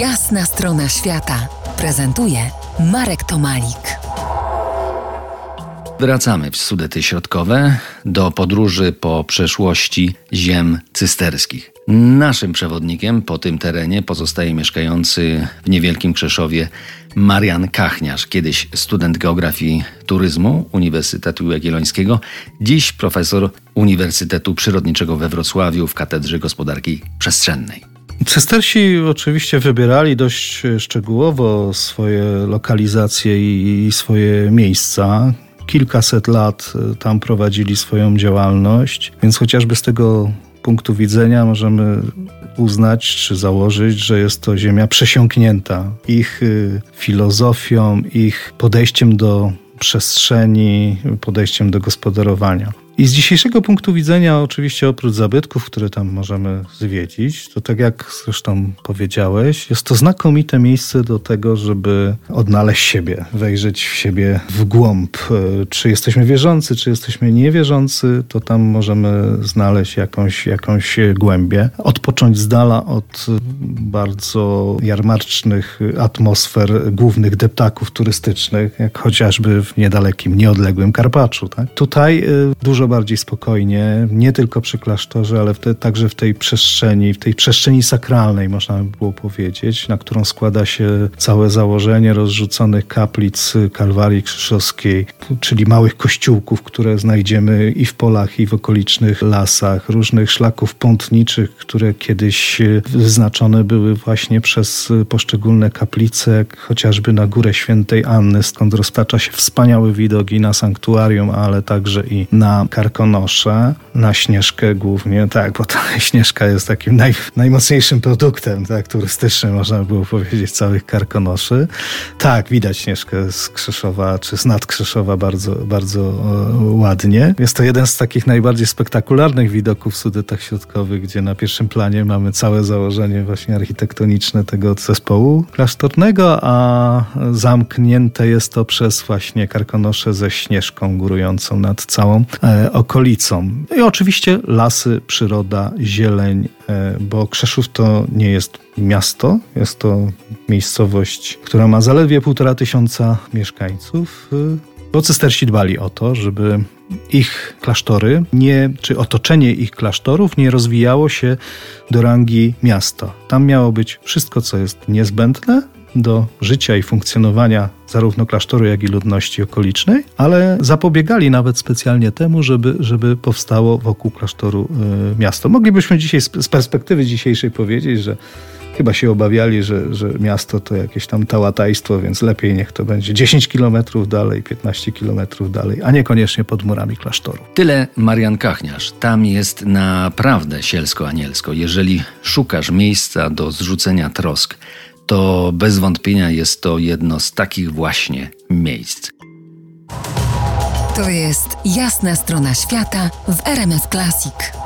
Jasna Strona Świata prezentuje Marek Tomalik. Wracamy w Sudety Środkowe do podróży po przeszłości ziem cysterskich. Naszym przewodnikiem po tym terenie pozostaje mieszkający w niewielkim Krzeszowie Marian Kachniarz, kiedyś student geografii turyzmu Uniwersytetu Jagiellońskiego, dziś profesor Uniwersytetu Przyrodniczego we Wrocławiu w Katedrze Gospodarki Przestrzennej. Cystersi oczywiście wybierali dość szczegółowo swoje lokalizacje i swoje miejsca. Kilkaset lat tam prowadzili swoją działalność, więc chociażby z tego punktu widzenia możemy uznać czy założyć, że jest to ziemia przesiąknięta ich filozofią, ich podejściem do przestrzeni, podejściem do gospodarowania. I z dzisiejszego punktu widzenia oczywiście oprócz zabytków, które tam możemy zwiedzić, to tak jak zresztą powiedziałeś, jest to znakomite miejsce do tego, żeby odnaleźć siebie, wejrzeć w siebie w głąb. Czy jesteśmy wierzący, czy jesteśmy niewierzący, to tam możemy znaleźć jakąś głębię. Odpocząć z dala od bardzo jarmarcznych atmosfer głównych deptaków turystycznych, jak chociażby w niedalekim, nieodległym Karpaczu. Tak? Tutaj dużo bardziej spokojnie, nie tylko przy klasztorze, ale także w tej przestrzeni sakralnej, można by było powiedzieć, na którą składa się całe założenie rozrzuconych kaplic Kalwarii Krzeszowskiej, czyli małych kościółków, które znajdziemy i w polach, i w okolicznych lasach, różnych szlaków pątniczych, które kiedyś wyznaczone były właśnie przez poszczególne kaplice, chociażby na Górę Świętej Anny, skąd roztacza się wspaniały widok i na sanktuarium, ale także i na Karkonosze, na Śnieżkę głównie, tak, bo ta Śnieżka jest takim najmocniejszym produktem, tak, turystycznym, można by było powiedzieć, całych Karkonoszy. Tak, widać Śnieżkę z Krzeszowa, czy z nad Krzeszowa bardzo, bardzo ładnie. Jest to jeden z takich najbardziej spektakularnych widoków w Sudetach Środkowych, gdzie na pierwszym planie mamy całe założenie właśnie architektoniczne tego zespołu klasztornego, a zamknięte jest to przez właśnie Karkonosze ze Śnieżką górującą nad całą okolicą. I oczywiście lasy, przyroda, zieleń, bo Krzeszów to nie jest miasto, jest to miejscowość, która ma zaledwie 1,5 tysiąca mieszkańców, bo cystersi dbali o to, żeby ich klasztory, czy otoczenie ich klasztorów nie rozwijało się do rangi miasta. Tam miało być wszystko, co jest niezbędne do życia i funkcjonowania zarówno klasztoru, jak i ludności okolicznej, ale zapobiegali nawet specjalnie temu, żeby powstało wokół klasztoru miasto. Moglibyśmy dzisiaj z perspektywy dzisiejszej powiedzieć, że chyba się obawiali, że miasto to jakieś tam tałatajstwo, więc lepiej niech to będzie 10 kilometrów dalej, 15 kilometrów dalej, a niekoniecznie pod murami klasztoru. Tyle Marian Kachniarz. Tam jest naprawdę sielsko-anielsko. Jeżeli szukasz miejsca do zrzucenia trosk, to bez wątpienia jest to jedno z takich właśnie miejsc. To jest Jasna Strona Świata w RMF Classic.